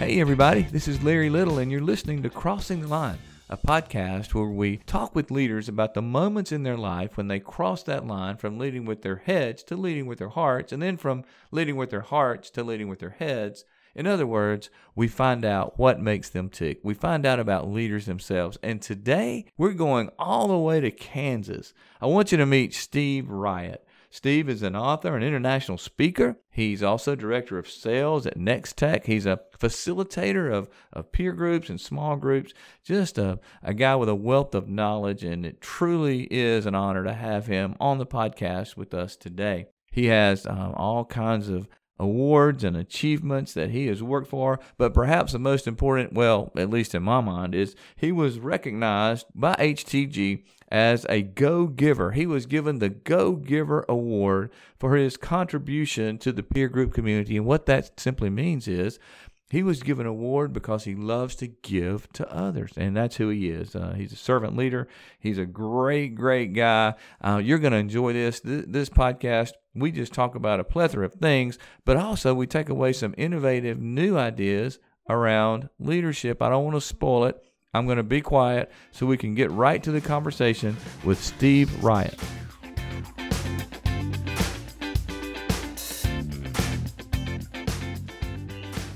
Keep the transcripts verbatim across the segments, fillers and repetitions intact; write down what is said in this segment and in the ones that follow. Hey everybody, this is Larry Little and you're listening to Crossing the Line, a podcast where we talk with leaders about the moments in their life when they cross that line from leading with their heads to leading with their hearts, and then from leading with their hearts to leading with their heads. In other words, we find out what makes them tick. We find out about leaders themselves. And today, we're going all the way to Kansas. I want you to meet Steve Riat. Steve is an author and international speaker. He's also director of sales at Next Tech. He's a facilitator of, of peer groups and small groups. Just a, a guy with a wealth of knowledge, and it truly is an honor to have him on the podcast with us today. He has um, all kinds of awards and achievements that he has worked for, but perhaps the most important, well, at least in my mind, is he was recognized by H T G as a go-giver. He was given the Go-Giver Award for his contribution to the peer group community, and what that simply means is he was given an award because he loves to give to others, and that's who he is. Uh, he's a servant leader. He's a great, great guy. Uh, you're going to enjoy this. Th- this podcast, we just talk about a plethora of things, but also we take away some innovative new ideas around leadership. I don't want to spoil it. I'm going to be quiet so we can get right to the conversation with Steve Riat.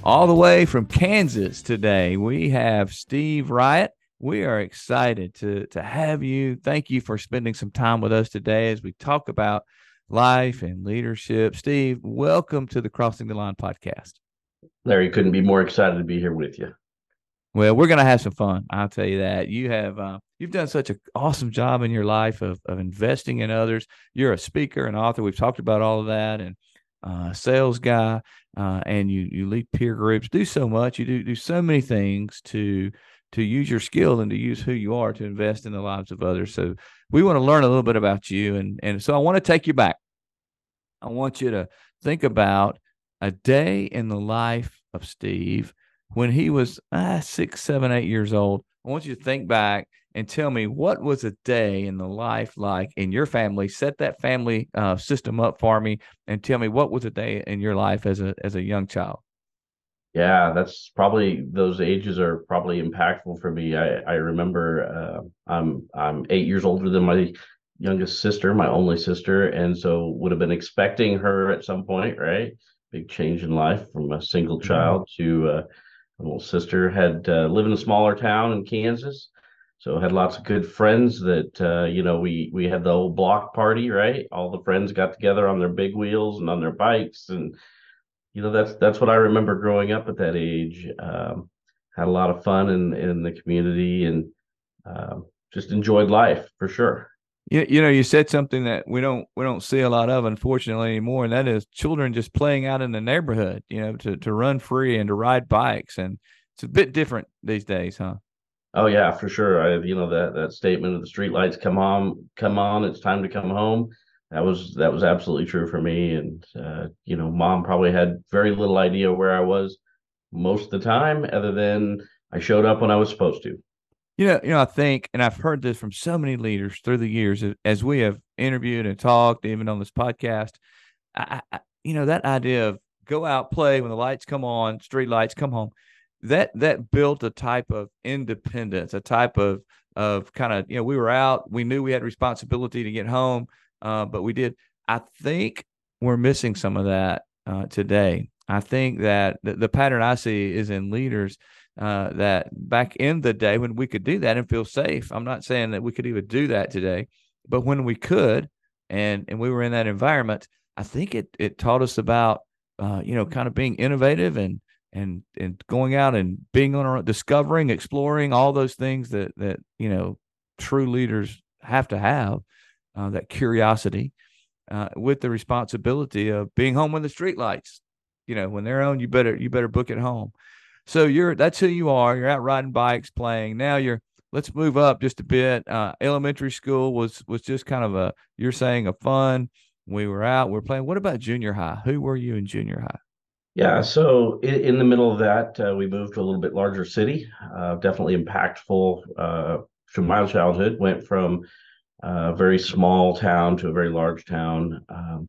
All the way from Kansas today, we have Steve Riat. We are excited to, to have you. Thank you for spending some time with us today as we talk about life and leadership. Steve, welcome to the Crossing the Line podcast. Larry, couldn't be more excited to be here with you. Well, we're going to have some fun. I'll tell you that. You have uh, you've done such an awesome job in your life of, of investing in others. You're a speaker, an author. We've talked about all of that, and Uh, sales guy, uh, and you you lead peer groups, do so much, you do do so many things to to use your skill and to use who you are to invest in the lives of others. So we want to learn a little bit about you, and and so I want to take you back. I want you to think about a day in the life of Steve when he was ah, six, seven, eight years old. I want you to think back and tell me, what was a day in the life like in your family? Set that family uh, system up for me and tell me, what was a day in your life as a as a young child? Yeah, that's probably, those ages are probably impactful for me. I, I remember uh, I'm, I'm eight years older than my youngest sister, my only sister, and so would have been expecting her at some point, right? Big change in life from a single child to uh, my little sister had uh, lived in a smaller town in Kansas. So had lots of good friends that, uh, you know, we we had the old block party, right? All the friends got together on their big wheels and on their bikes. And, you know, that's that's what I remember growing up at that age. Um, had a lot of fun in, in the community and uh, just enjoyed life for sure. You, you know, you said something that we don't we don't see a lot of, unfortunately, anymore. And that is children just playing out in the neighborhood, you know, to, to run free and to ride bikes. And it's a bit different these days, huh? Oh yeah, for sure. I, you know, that, that statement of the streetlights come on, come on, it's time to come home. That was, that was absolutely true for me. And, uh, you know, mom probably had very little idea where I was most of the time, other than I showed up when I was supposed to. You know, you know, I think, and I've heard this from so many leaders through the years, as we have interviewed and talked, even on this podcast, I, I you know, that idea of go out, play when the lights come on, streetlights come home. That that built a type of independence, a type of of kind of, you know, we were out, we knew we had responsibility to get home, uh, but we did. I think we're missing some of that uh, today. I think that the, the pattern I see is in leaders uh, that back in the day when we could do that and feel safe. I'm not saying that we could even do that today, but when we could and and we were in that environment, I think it it taught us about, uh, you know, kind of being innovative and And and going out and being on our own, discovering, exploring, all those things that that you know true leaders have to have, uh, that curiosity, uh, with the responsibility of being home when the streetlights, you know, when they're on, you better you better book it home. So you're that's who you are. You're out riding bikes, playing. Now you're let's move up just a bit. Uh, elementary school was was just kind of a you're saying a fun. We were out, we were playing. What about junior high? Who were you in junior high? Yeah, so in, in the middle of that, uh, we moved to a little bit larger city, uh, definitely impactful uh, to my childhood, went from a very small town to a very large town, um,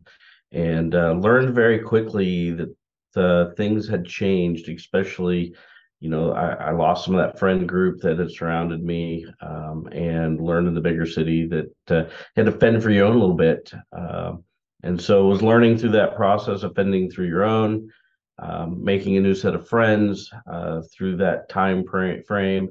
and uh, learned very quickly that uh, things had changed, especially, you know, I, I lost some of that friend group that had surrounded me, um, and learned in the bigger city that uh, had to fend for your own a little bit. Um, and so was learning through that process of fending through your own, um, making a new set of friends uh, through that time frame.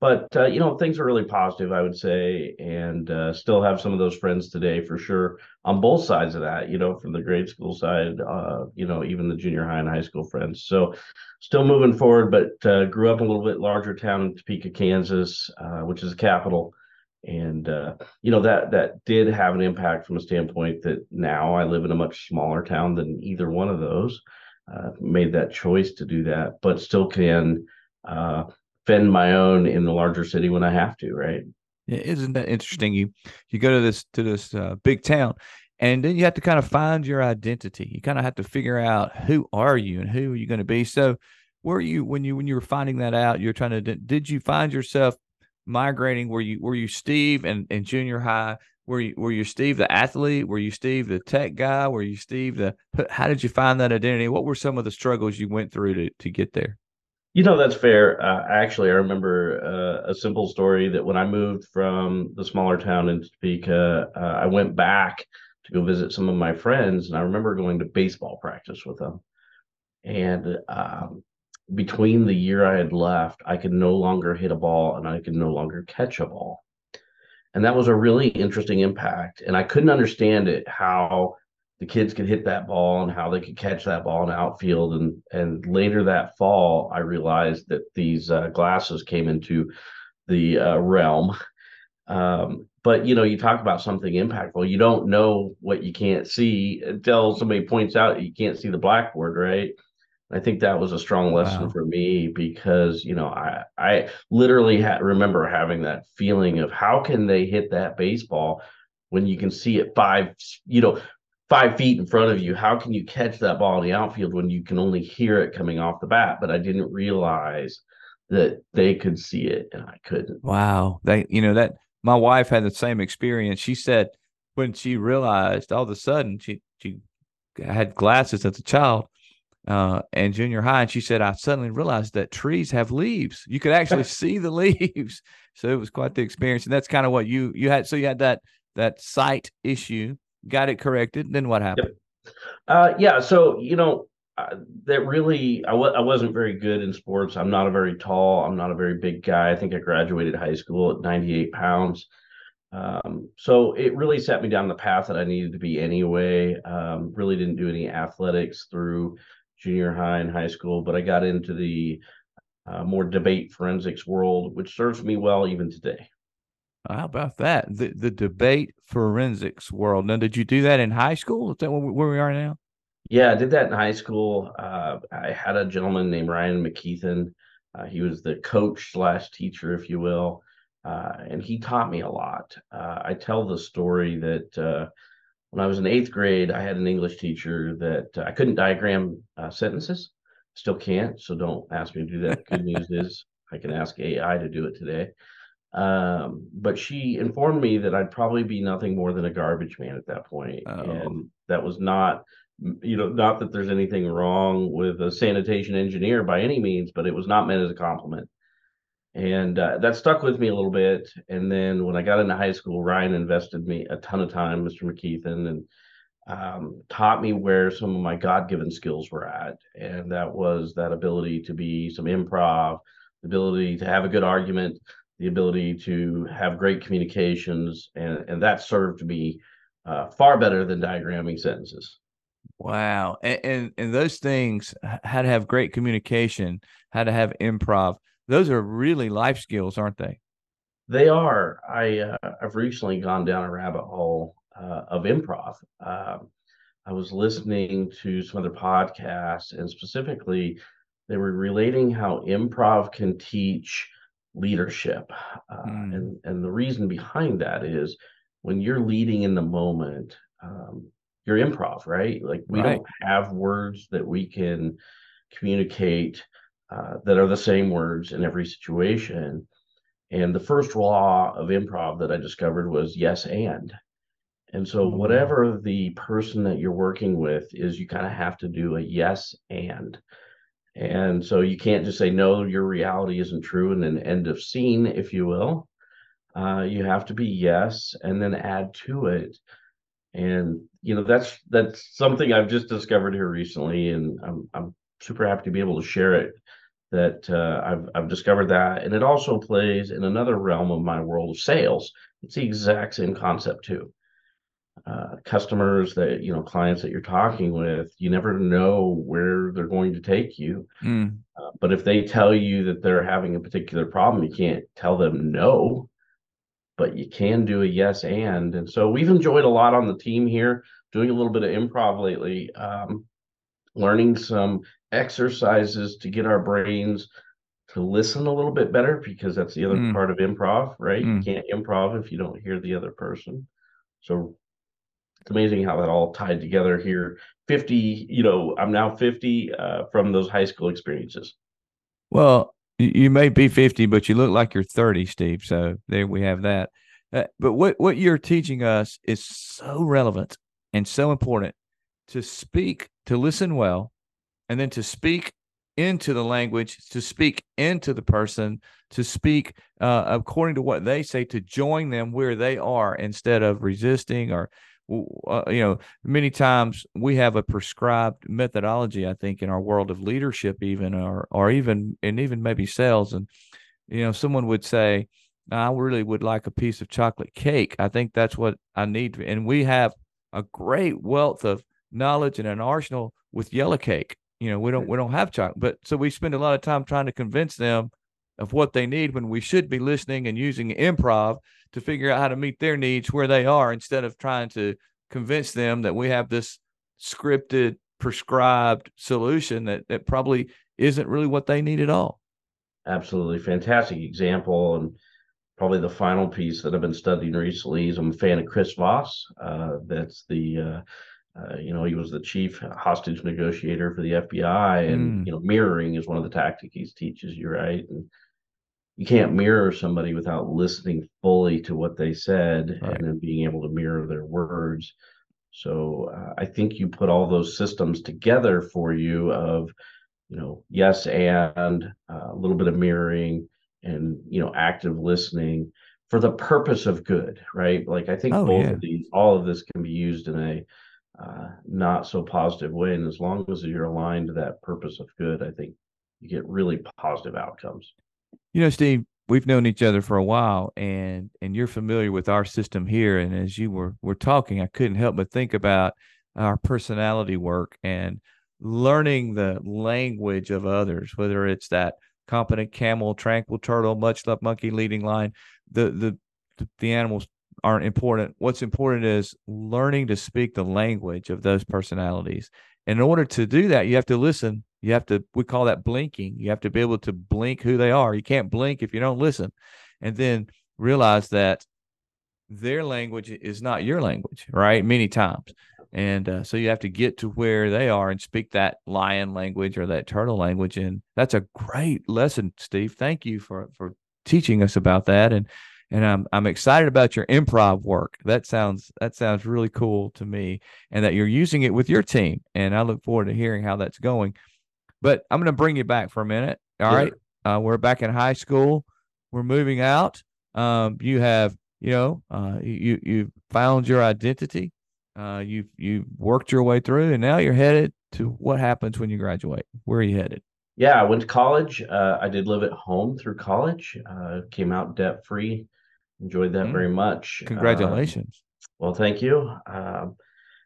But, uh, you know, things are really positive, I would say, and uh, still have some of those friends today for sure on both sides of that, you know, from the grade school side, uh, you know, even the junior high and high school friends. So still moving forward, but uh, grew up in a little bit larger town in Topeka, Kansas, uh, which is the capital. And, uh, you know, that that did have an impact from a standpoint that now I live in a much smaller town than either one of those. Uh, made that choice to do that, but still can uh fend my own in the larger city when I have to, right? Yeah, isn't that interesting? You you go to this to this uh, big town, and then you have to kind of find your identity. You kind of have to figure out who are you and who are you going to be. So, were you when you when you were finding that out? You're trying to did you find yourself migrating? Were you were you Steve and in junior high? Were you were you Steve the athlete? Were you Steve the tech guy? Were you Steve the? How did you find that identity? What were some of the struggles you went through to to get there? You know, that's fair. Uh, actually, I remember uh, a simple story that when I moved from the smaller town in Topeka, uh, I went back to go visit some of my friends, and I remember going to baseball practice with them. And um, between the year I had left, I could no longer hit a ball, and I could no longer catch a ball. And that was a really interesting impact. And I couldn't understand it, how the kids could hit that ball and how they could catch that ball in the outfield. And and later that fall, I realized that these uh, glasses came into the uh, realm. Um, but, you know, you talk about something impactful. You don't know what you can't see until somebody points out you can't see the blackboard, right? I think that was a strong lesson wow. for me because, you know, I I literally ha- remember having that feeling of how can they hit that baseball when you can see it five, you know, five feet in front of you? How can you catch that ball in the outfield when you can only hear it coming off the bat? But I didn't realize that they could see it and I couldn't. Wow. They, you know, that my wife had the same experience. She said when she realized all of a sudden she, she had glasses as a child uh, and junior high. And she said, I suddenly realized that trees have leaves. You could actually see the leaves. So it was quite the experience. And that's kind of what you, you had. So you had that, that sight issue. Got it corrected. Then what happened? Yep. Uh, yeah. So, you know, uh, that really, I, w- I wasn't very good in sports. I'm not a very tall, I'm not a very big guy. I think I graduated high school at ninety-eight pounds. Um, so it really set me down the path that I needed to be anyway. Um, really didn't do any athletics through junior high and high school, but I got into the uh, more debate forensics world, which serves me well even today. How about that? The the debate forensics world. Now, did you do that in high school? Is that where we are now? Yeah, I did that in high school. Uh, I had a gentleman named Ryan McKeithen. Uh, he was the coach slash teacher, if you will. Uh, and he taught me a lot. Uh, I tell the story that uh, when I was in eighth grade, I had an English teacher that uh, I couldn't diagram uh, sentences. Still can't. So don't ask me to do that. Good news is I can ask A I to do it today. Um, but she informed me that I'd probably be nothing more than a garbage man at that point. Oh. And that was not, you know, not that there's anything wrong with a sanitation engineer by any means, but it was not meant as a compliment. And uh, that stuck with me a little bit. And then when I got into high school, Ryan invested me a ton of time, Mister McKeithen, and um, taught me where some of my God-given skills were at. And that was that ability to be some improv, the ability to have a good argument, the ability to have great communications, and, and that served me uh, far better than diagramming sentences. Wow. And, and and those things, how to have great communication, how to have improv, those are really life skills, aren't they? They are. I, uh, I've recently gone down a rabbit hole uh, of improv. Um, I was listening to some other podcasts, and specifically, they were relating how improv can teach leadership. Uh, mm. and, and the reason behind that is when you're leading in the moment, um, you're improv, right? Like we right. don't have words that we can communicate uh, that are the same words in every situation. And the first law of improv that I discovered was yes and. And so whatever the person that you're working with is, you kind of have to do a yes and. And so you can't just say, no, your reality isn't true, and then end of scene, if you will. Uh, you have to be yes, and then add to it. And, you know, that's that's something I've just discovered here recently, and I'm, I'm super happy to be able to share it, that uh, I've, I've discovered that. And it also plays in another realm of my world of sales. It's the exact same concept, too. Uh, customers that, you know, clients that you're talking with, you never know where they're going to take you. Mm. Uh, but if they tell you that they're having a particular problem, you can't tell them no, but you can do a yes and. And so we've enjoyed a lot on the team here, doing a little bit of improv lately, um, learning some exercises to get our brains to listen a little bit better, because that's the other mm. part of improv, right? Mm. You can't improv if you don't hear the other person. So it's amazing how that all tied together here. fifty, you know, I'm now fifty uh, from those high school experiences. Well, you may be fifty, but you look like you're thirty, Steve. So there we have that. Uh, but what, what you're teaching us is so relevant and so important, to speak, to listen well, and then to speak into the language, to speak into the person, to speak uh, according to what they say, to join them where they are instead of resisting or Uh, you know, many times we have a prescribed methodology, I think, in our world of leadership, even, or, or even, and even maybe sales. And, you know, someone would say, I really would like a piece of chocolate cake. I think that's what I need. And we have a great wealth of knowledge and an arsenal with yellow cake. You know, we don't, we don't have chocolate, but so we spend a lot of time trying to convince them of what they need, when we should be listening and using improv to figure out how to meet their needs where they are, instead of trying to convince them that we have this scripted, prescribed solution that, that probably isn't really what they need at all. Absolutely. Fantastic example. And probably the final piece that I've been studying recently is I'm a fan of Chris Voss. Uh, that's the, uh, uh, you know, he was the chief hostage negotiator for the F B I. And, mm. you know, mirroring is one of the tactics he teaches you, right? And you can't mirror somebody without listening fully to what they said, right, and then being able to mirror their words. So uh, I think you put all those systems together for you of, you know, yes and uh, a little bit of mirroring and, you know, active listening for the purpose of good, right? Like I think oh, both yeah. of these, all of this can be used in a uh, not so positive way. And as long as you're aligned to that purpose of good, I think you get really positive outcomes. You know, Steve, we've known each other for a while, and and you're familiar with our system here. And as you were were talking, I couldn't help but think about our personality work and learning the language of others, whether it's that competent camel, tranquil turtle, much loved monkey leading line. The the the animals aren't important. What's important is learning to speak the language of those personalities. And in order to do that, you have to listen. You have to, we call that blinking. You have to be able to blink who they are. You can't blink if you don't listen. And then realize that their language is not your language, right? Many times. And uh, so you have to get to where they are and speak that lion language or that turtle language. And that's a great lesson, Steve. Thank you for, for teaching us about that. And And I'm I'm excited about your improv work. That sounds that sounds really cool to me, and that you're using it with your team. And I look forward to hearing how that's going. But I'm going to bring you back for a minute. All sure. right, uh, we're back in high school. We're moving out. Um, you have you know uh, you you found your identity. Uh, you you worked your way through, and now you're headed to what happens when you graduate. Where are you headed? Yeah, I went to college. Uh, I did live at home through college. Uh, came out debt free. Enjoyed that mm-hmm. very much. Congratulations. Uh, well, thank you. Uh,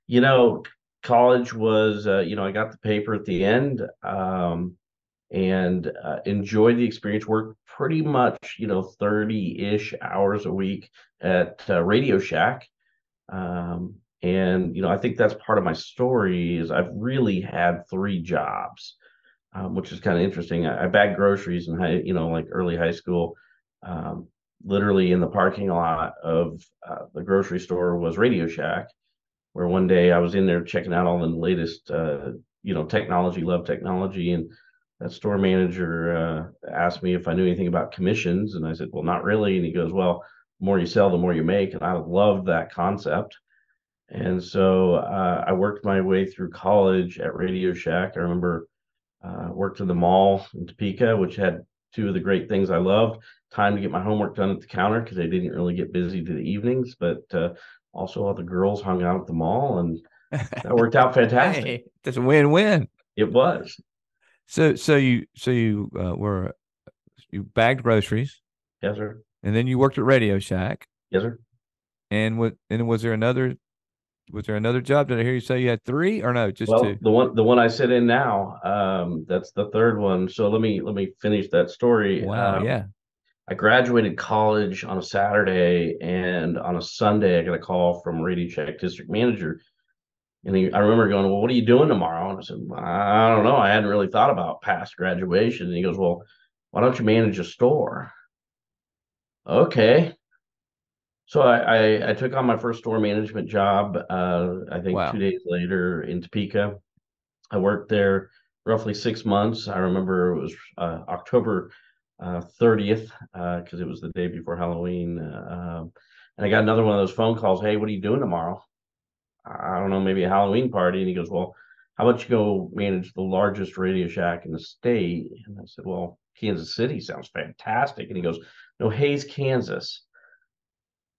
you know, college was, uh, you know, I got the paper at the end um, and uh, enjoyed the experience. Worked pretty much, you know, thirty-ish hours a week at uh, Radio Shack. Um, and, you know, I think that's part of my story is I've really had three jobs, um, which is kind of interesting. I, I bagged groceries in high, you know, like early high school. Um, literally in the parking lot of uh, the grocery store was Radio Shack, where one day I was in there checking out all the latest, uh, you know, technology, love technology. And that store manager uh, asked me if I knew anything about commissions. And I said, well, not really. And he goes, well, the more you sell, the more you make. And I love that concept. And so uh, I worked my way through college at Radio Shack. I remember uh, worked in the mall in Topeka, which had two of the great things I loved: time to get my homework done at the counter, because I didn't really get busy to the evenings, but uh, also all the girls hung out at the mall, and that worked out fantastic. Hey, that's a win-win. It was. So, so you, so you uh, were, you bagged groceries. Yes, sir. And then you worked at Radio Shack. Yes, sir. And what? And was there another? Was there another job? Did I hear you say you had three, or no? Just well, two. The one, the one I sit in now. Um, that's the third one. So let me let me finish that story. Wow. Um, yeah. I graduated college on a Saturday, and on a Sunday I got a call from Radio Shack district manager. And he, I remember going, "Well, what are you doing tomorrow?" And I said, "I don't know. I hadn't really thought about past graduation." And he goes, "Well, why don't you manage a store?" Okay. So I, I, I took on my first store management job, uh, I think wow. two days later in Topeka. I worked there roughly six months. I remember it was uh, October uh, thirtieth, because uh, it was the day before Halloween. Uh, and I got another one of those phone calls. "Hey, what are you doing tomorrow?" "I don't know, maybe a Halloween party." And he goes, "Well, how about you go manage the largest Radio Shack in the state?" And I said, "Well, Kansas City sounds fantastic." And he goes, "No, Hayes, Kansas."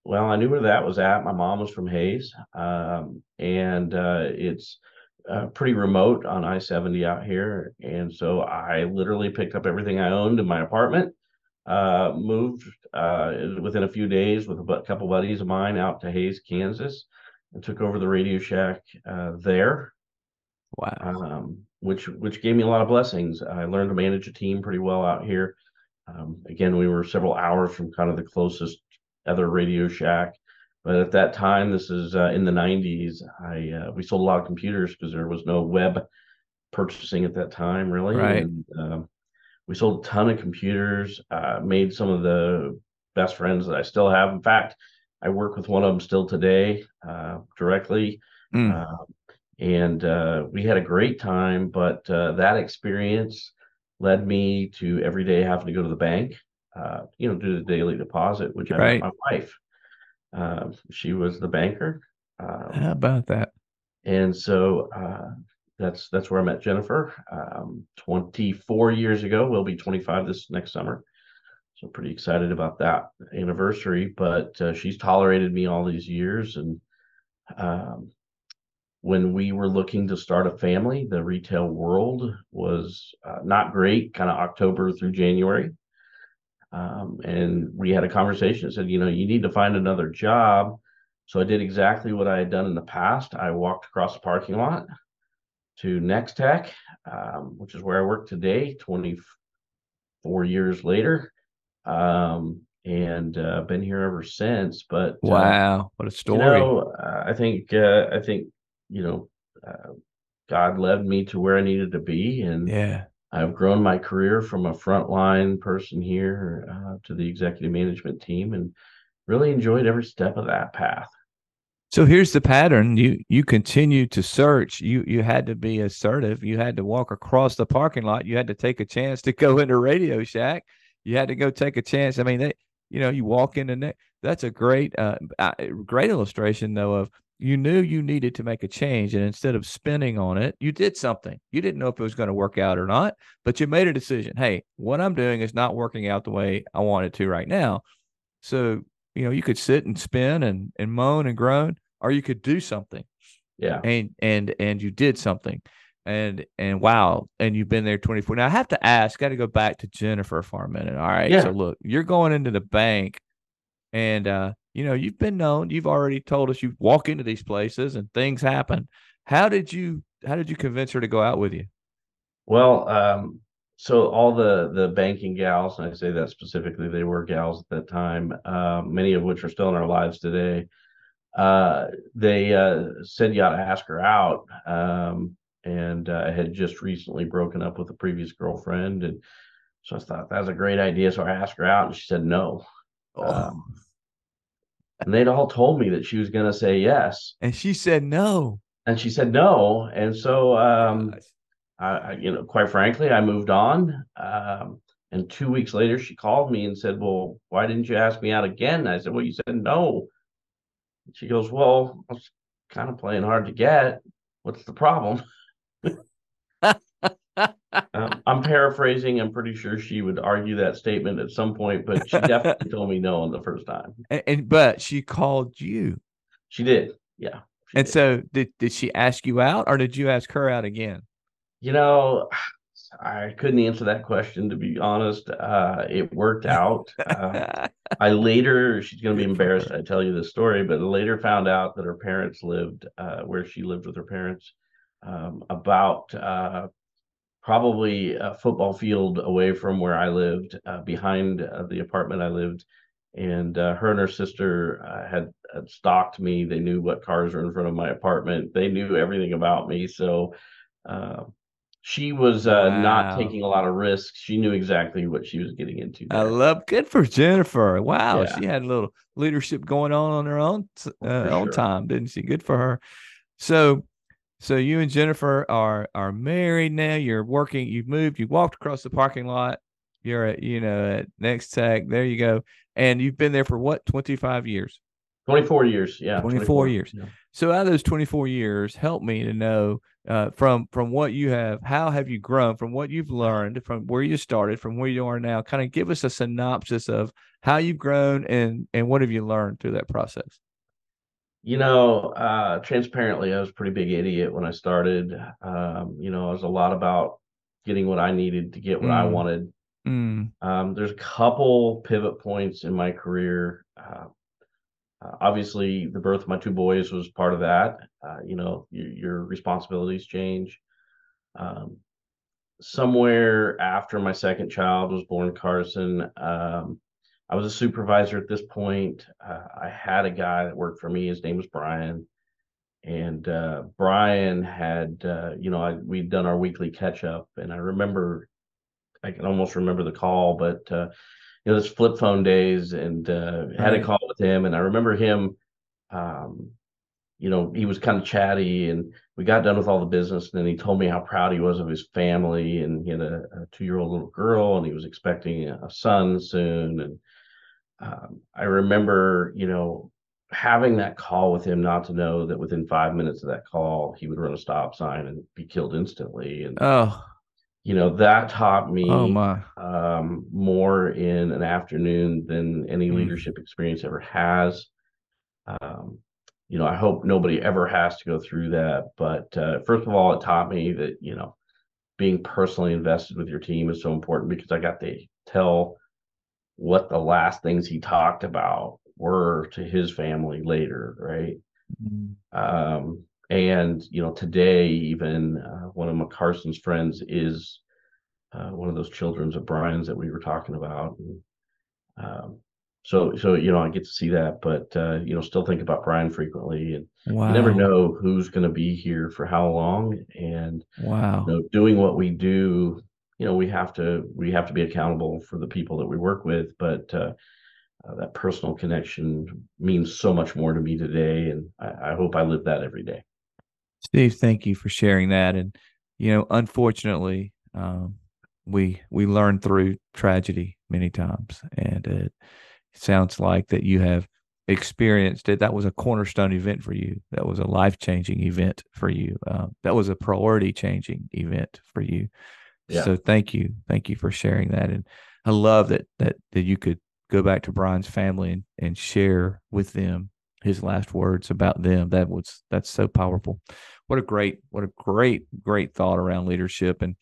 Well, I knew where that was at. My mom was from Hayes, um, and uh, it's uh, pretty remote on I seventy out here. And so I literally picked up everything I owned in my apartment, uh, moved uh, within a few days with a couple buddies of mine out to Hayes, Kansas, and took over the Radio Shack uh, there. Wow. Um, which which gave me a lot of blessings. I learned to manage a team pretty well out here. Um, again, we were several hours from kind of the closest other Radio Shack, but at that time, this is uh, in the nineties. I uh, we sold a lot of computers because there was no web purchasing at that time, really. Right. And, um, we sold a ton of computers. Uh, made some of the best friends that I still have. In fact, I work with one of them still today uh, directly. Mm. Uh, and uh, we had a great time, but uh, that experience led me to every day having to go to the bank, uh, you know, do the daily deposit, which right. I met my wife. Uh, she was the banker. Um, How about that? And so uh, that's that's where I met Jennifer um, twenty-four years ago. We'll be twenty-five this next summer. So pretty excited about that anniversary, but uh, she's tolerated me all these years. And um, when we were looking to start a family, the retail world was uh, not great, kind of October through January. Um, and we had a conversation that said, you know, you need to find another job. So I did exactly what I had done in the past. I walked across the parking lot to Next Tech, um, which is where I work today, twenty-four years later. Um, and, uh, been here ever since, but, wow, uh, what a story. You know, uh, I think, uh, I think, you know, uh, God led me to where I needed to be, and yeah, I've grown my career from a frontline person here, uh, to the executive management team, and really enjoyed every step of that path. So here's the pattern. You, you continue to search. You, you had to be assertive. You had to walk across the parking lot. You had to take a chance to go into Radio Shack. You had to go take a chance. I mean, they, you know, you walk in and that's a great, uh, great illustration, though, of you knew you needed to make a change. And instead of spinning on it, you did something. You didn't know if it was going to work out or not, but you made a decision. Hey, what I'm doing is not working out the way I want it to right now. So, you know, you could sit and spin and, and moan and groan, or you could do something. Yeah. And, and, and you did something. And, and wow. And you've been there twenty-four. Now I have to ask, got to go back to Jennifer for a minute. All right. Yeah. So look, you're going into the bank and, uh, you know, you've been known, you've already told us you walk into these places and things happen. How did you, how did you convince her to go out with you? Well, um, so all the, the banking gals, and I say that specifically, they were gals at that time, uh, many of which are still in our lives today. Uh, they, uh, said, you ought to ask her out. Um, And uh, I had just recently broken up with a previous girlfriend. And so I thought, that's a great idea. So I asked her out and she said no. Oh. Um, and they'd all told me that she was going to say yes. And she said no. And she said no. And so, um, I, I, you know, quite frankly, I moved on. Um, and two weeks later, she called me and said, well, why didn't you ask me out again? And I said, well, you said no. And she goes, well, I was kind of playing hard to get. What's the problem? um, I'm paraphrasing. I'm pretty sure she would argue that statement at some point, but she definitely told me no on the first time. And, and but she called you. She did. Yeah. She and did. So did, did she ask you out, or did you ask her out again? You know, I couldn't answer that question, to be honest. Uh, it worked out. Uh, I later, she's going to be embarrassed I tell you this story, but later found out that her parents lived uh, where she lived with her parents, um, about uh, probably a football field away from where I lived, uh, behind uh, the apartment I lived. And uh, her and her sister uh, had, had stalked me. They knew what cars were in front of my apartment. They knew everything about me. So, uh, She was uh, wow. not taking a lot of risks. She knew exactly what she was getting into. There. I love, good for Jennifer. Wow, yeah. She had a little leadership going on on her own uh, well, own sure. time, didn't she? Good for her. So, so you and Jennifer are are married now. You're working. You've moved. You walked across the parking lot. You're at you know at Next Tech. There you go. And you've been there for what, twenty-five years? twenty-four years. Yeah, twenty-four, twenty-four years. Yeah. So out of those twenty-four years, help me to know. Uh, from from what you have, how have you grown? From what you've learned, from where you started, from where you are now, kind of give us a synopsis of how you've grown and and what have you learned through that process? You know, uh, transparently, I was a pretty big idiot when I started. Um, you know, I was a lot about getting what I needed to get what mm. I wanted. Mm. Um, there's a couple pivot points in my career. Uh, Uh, obviously, the birth of my two boys was part of that. Uh, you know, your, your responsibilities change. Um, somewhere after my second child was born, Carson, um, I was a supervisor at this point. Uh, I had a guy that worked for me. His name was Brian. And uh, Brian had, uh, you know, I, we'd done our weekly catch up. And I remember, I can almost remember the call, but uh, you know, this flip phone days, and uh, had a call with him. And I remember him, um, you know, he was kind of chatty, and we got done with all the business. And then he told me how proud he was of his family. And he had a, a two-year-old little girl, and he was expecting a son soon. And um, I remember, you know, having that call with him, not to know that within five minutes of that call, he would run a stop sign and be killed instantly. And oh. You know, that taught me oh my. Um, more in an afternoon than any mm. leadership experience ever has. Um, you know, I hope nobody ever has to go through that. But uh, first of all, it taught me that, you know, being personally invested with your team is so important, because I got to tell what the last things he talked about were to his family later. Right. Mm. Um And, you know, today, even uh, one of my Carson's friends is uh, one of those children of Brian's that we were talking about. And, um, so, so, you know, I get to see that, but, uh, you know, still think about Brian frequently. And wow. You never know who's going to be here for how long. And wow. You know, doing what we do, you know, we have to we have to be accountable for the people that we work with. But uh, uh, that personal connection means so much more to me today. And I, I hope I live that every day. Steve, thank you for sharing that. And, you know, unfortunately, um, we we learn through tragedy many times. And it sounds like that you have experienced it. That was a cornerstone event for you. That was a life-changing event for you. Um, that was a priority-changing event for you. Yeah. So thank you. Thank you for sharing that. And I love that that, that you could go back to Brian's family and, and share with them his last words about them. That was, that's so powerful. What a great, what a great, great thought around leadership. And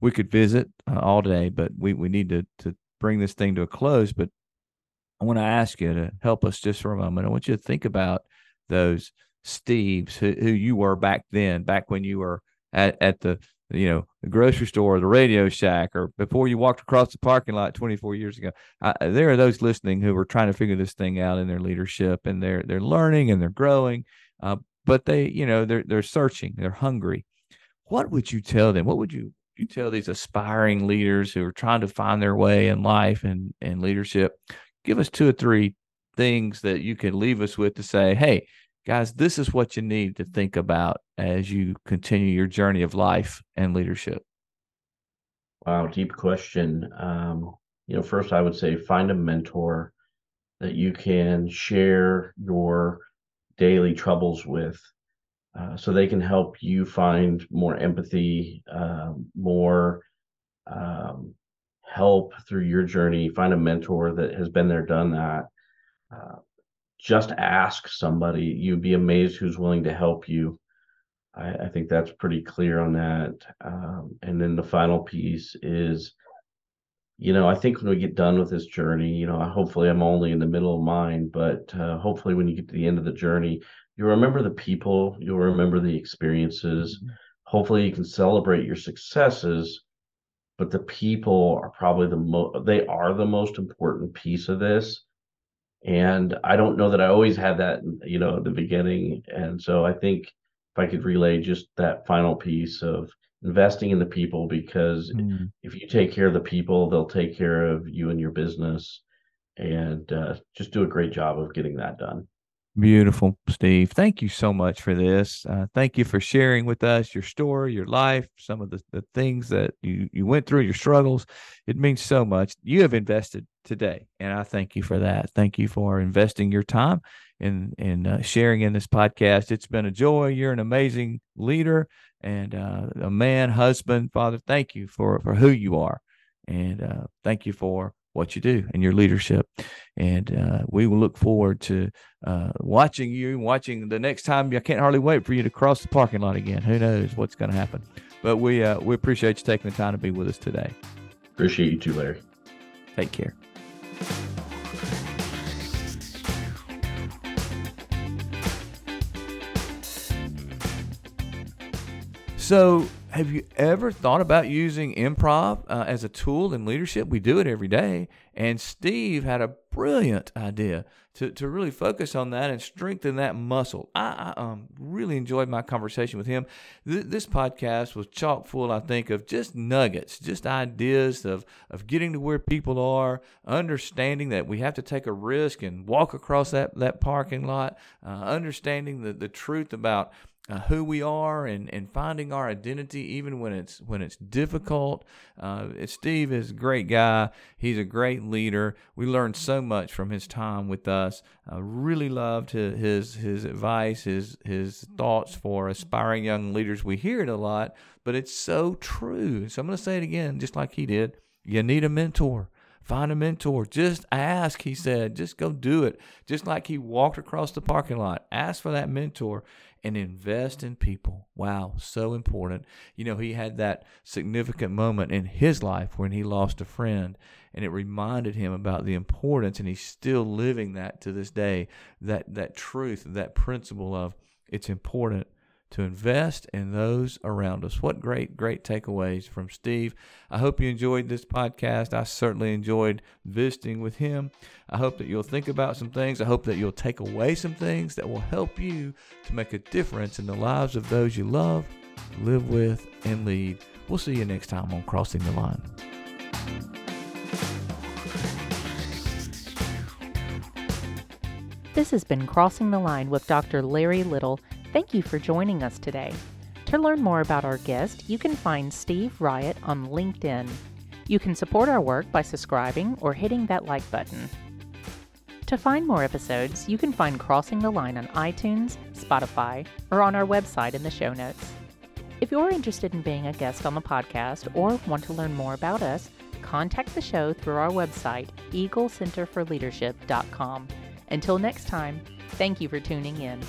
we could visit uh, all day, but we, we need to, to bring this thing to a close. But I want to ask you to help us just for a moment. I want you to think about those Steves who, who you were back then, back when you were at, at the, you know, the grocery store, or the Radio Shack, or before you walked across the parking lot twenty-four years ago. I, there are those listening who are trying to figure this thing out in their leadership, and they're they're learning and they're growing, uh, but they, you know, they're they're searching, they're hungry. What would you tell them? What would you you tell these aspiring leaders who are trying to find their way in life and and leadership? Give us two or three things that you can leave us with to say, hey, guys, this is what you need to think about as you continue your journey of life and leadership. Wow, deep question. Um, you know, first I would say find a mentor that you can share your daily troubles with. uh, so they can help you find more empathy, uh, more um, help through your journey. Find a mentor that has been there, done that. Uh, just ask somebody. You'd be amazed who's willing to help you. I, I think that's pretty clear on that. Um, and then the final piece is, you know, I think when we get done with this journey, you know, I, hopefully I'm only in the middle of mine, but uh, hopefully when you get to the end of the journey, you'll remember the people, you'll remember the experiences. Mm-hmm. Hopefully you can celebrate your successes, but the people are probably the most, they are the most important piece of this. And I don't know that I always had that, you know, at the beginning. And so I think if I could relay just that final piece of investing in the people, because mm-hmm. if you take care of the people, they'll take care of you and your business, and uh, just do a great job of getting that done. Beautiful, Steve. Thank you so much for this. Uh, thank you for sharing with us your story, your life, some of the, the things that you, you went through, your struggles. It means so much. You have invested today, and I thank you for that. Thank you for investing your time and in, in, uh, sharing in this podcast. It's been a joy. You're an amazing leader and uh, a man, husband, father. Thank you for, for who you are, and uh, thank you for what you do and your leadership. And uh, we will look forward to uh, watching you, watching the next time. I can't hardly wait for you to cross the parking lot again. Who knows what's going to happen? But we uh, we appreciate you taking the time to be with us today. Appreciate you too, Larry. Take care. So, have you ever thought about using improv uh, as a tool in leadership? We do it every day. And Steve had a brilliant idea to, to really focus on that and strengthen that muscle. I, I um, really enjoyed my conversation with him. Th- this podcast was chock full, I think, of just nuggets, just ideas of, of getting to where people are, understanding that we have to take a risk and walk across that, that parking lot, uh, understanding the, the truth about Uh, who we are, and, and finding our identity even when it's when it's difficult. Uh, Steve is a great guy. He's a great leader. We learned so much from his time with us. I uh, really loved his, his his advice, his his thoughts for aspiring young leaders. We hear it a lot, but it's so true. So I'm going to say it again, just like he did. You need a mentor. Find a mentor. Just ask, he said. Just go do it. Just like he walked across the parking lot. Ask for that mentor and invest in people. Wow, so important. You know, he had that significant moment in his life when he lost a friend, and it reminded him about the importance, and he's still living that to this day, that that truth, that principle of it's important to invest in those around us. What great, great takeaways from Steve. I hope you enjoyed this podcast. I certainly enjoyed visiting with him. I hope that you'll think about some things. I hope that you'll take away some things that will help you to make a difference in the lives of those you love, live with, and lead. We'll see you next time on Crossing the Line. This has been Crossing the Line with Doctor Larry Little. Thank you for joining us today. To learn more about our guest, you can find Steve Riat on LinkedIn. You can support our work by subscribing or hitting that like button. To find more episodes, you can find Crossing the Line on iTunes, Spotify, or on our website in the show notes. If you're interested in being a guest on the podcast or want to learn more about us, contact the show through our website, Eagle Center for Leadership dot com. Until next time, thank you for tuning in.